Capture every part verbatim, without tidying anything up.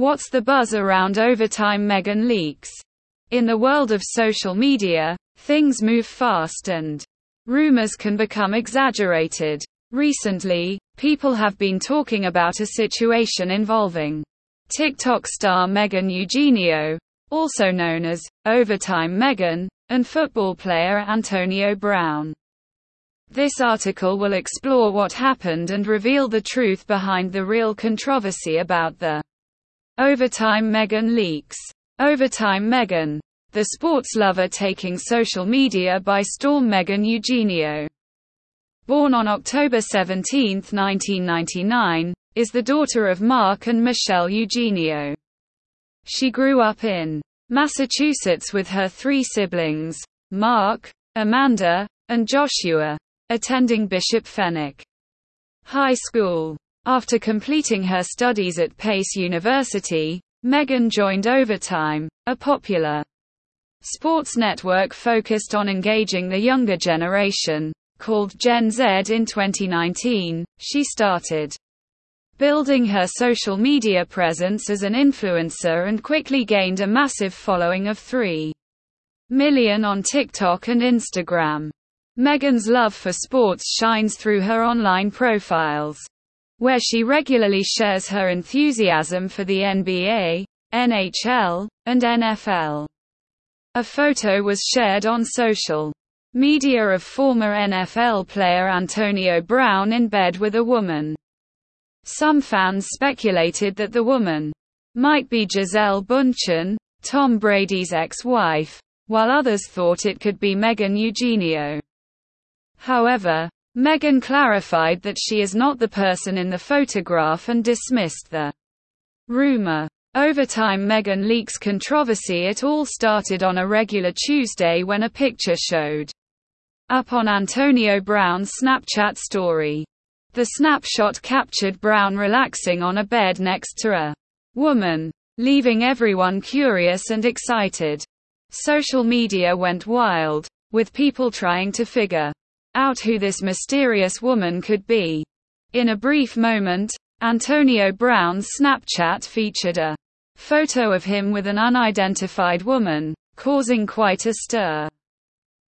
What's the buzz around Overtime Megan leaks? In the world of social media, things move fast and rumors can become exaggerated. Recently, people have been talking about a situation involving TikTok star Megan Eugenio, also known as Overtime Megan, and football player Antonio Brown. This article will explore what happened and reveal the truth behind the real controversy about the Overtime Megan leaks. Overtime Megan, the sports lover taking social media by storm. Megan Eugenio, born on October seventeenth, nineteen ninety-nine, is the daughter of Mark and Michelle Eugenio. She grew up in Massachusetts with her three siblings, Mark, Amanda, and Joshua, attending Bishop Fenwick High School. After completing her studies at Pace University, Megan joined Overtime, a popular sports network focused on engaging the younger generation, called Gen Z. In twenty nineteen, she started building her social media presence as an influencer and quickly gained a massive following of three million on TikTok and Instagram. Megan's love for sports shines through her online profiles, where she regularly shares her enthusiasm for the N B A, N H L, and N F L. A photo was shared on social media of former N F L player Antonio Brown in bed with a woman. Some fans speculated that the woman might be Gisele Bündchen, Tom Brady's ex-wife, while others thought it could be Megan Eugenio. However, Megan clarified that she is not the person in the photograph and dismissed the rumor. Overtime Megan leaks controversy. It all started on a regular Tuesday when a picture showed up on Antonio Brown's Snapchat story. The snapshot captured Brown relaxing on a bed next to a woman, leaving everyone curious and excited. Social media went wild, with people trying to figure out who this mysterious woman could be. In a brief moment, Antonio Brown's Snapchat featured a photo of him with an unidentified woman, causing quite a stir.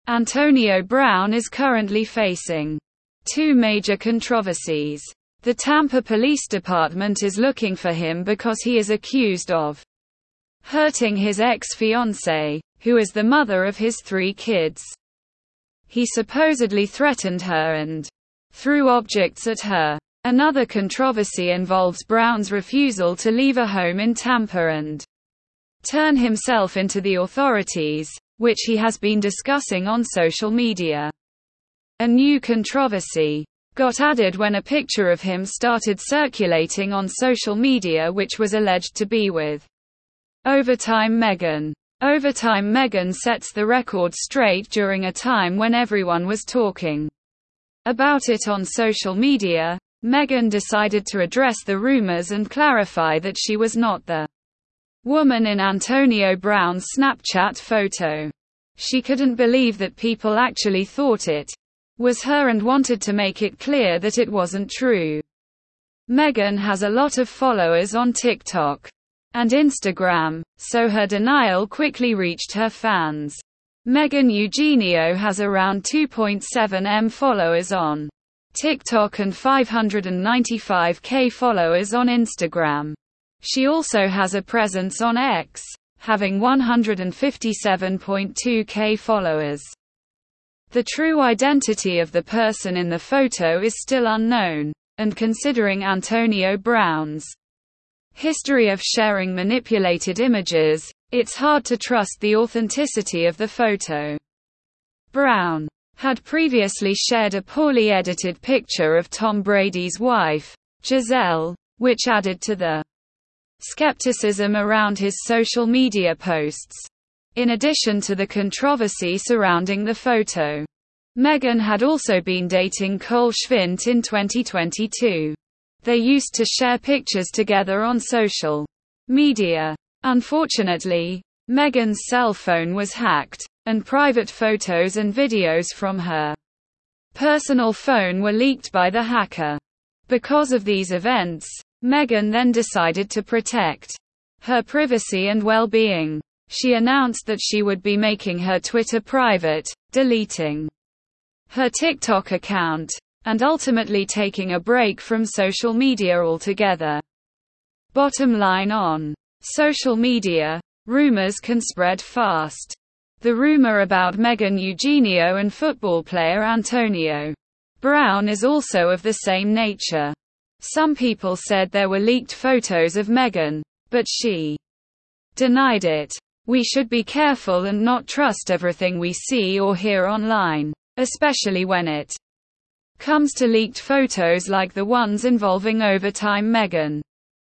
Antonio Brown is currently facing two major controversies. The Tampa Police Department is looking for him because he is accused of hurting his ex-fiancée, who is the mother of his three kids. He supposedly threatened her and threw objects at her. Another controversy involves Brown's refusal to leave a home in Tampa and turn himself into the authorities, which he has been discussing on social media. A new controversy got added when a picture of him started circulating on social media, which was alleged to be with Overtime Megan. Overtime Megan sets the record straight during a time when everyone was talking about it on social media. Megan decided to address the rumors and clarify that she was not the woman in Antonio Brown's Snapchat photo. She couldn't believe that people actually thought it was her and wanted to make it clear that it wasn't true. Megan has a lot of followers on TikTok and Instagram, so her denial quickly reached her fans. Megan Eugenio has around two point seven million followers on TikTok and five hundred ninety-five thousand followers on Instagram. She also has a presence on X, having one hundred fifty-seven point two thousand followers. The true identity of the person in the photo is still unknown, and considering Antonio Brown's history of sharing manipulated images, it's hard to trust the authenticity of the photo. Brown had previously shared a poorly edited picture of Tom Brady's wife, Gisele, which added to the skepticism around his social media posts. In addition to the controversy surrounding the photo, Megan had also been dating Cole Schwint in twenty twenty-two. They used to share pictures together on social media. Unfortunately, Megan's cell phone was hacked, and private photos and videos from her personal phone were leaked by the hacker. Because of these events, Megan then decided to protect her privacy and well-being. She announced that she would be making her Twitter private, deleting her TikTok account, and ultimately taking a break from social media altogether. Bottom line: on social media, rumors can spread fast. The rumor about Megan Eugenio and football player Antonio Brown is also of the same nature. Some people said there were leaked photos of Megan, but she denied it. We should be careful and not trust everything we see or hear online, especially when it comes to leaked photos like the ones involving Overtime Megan.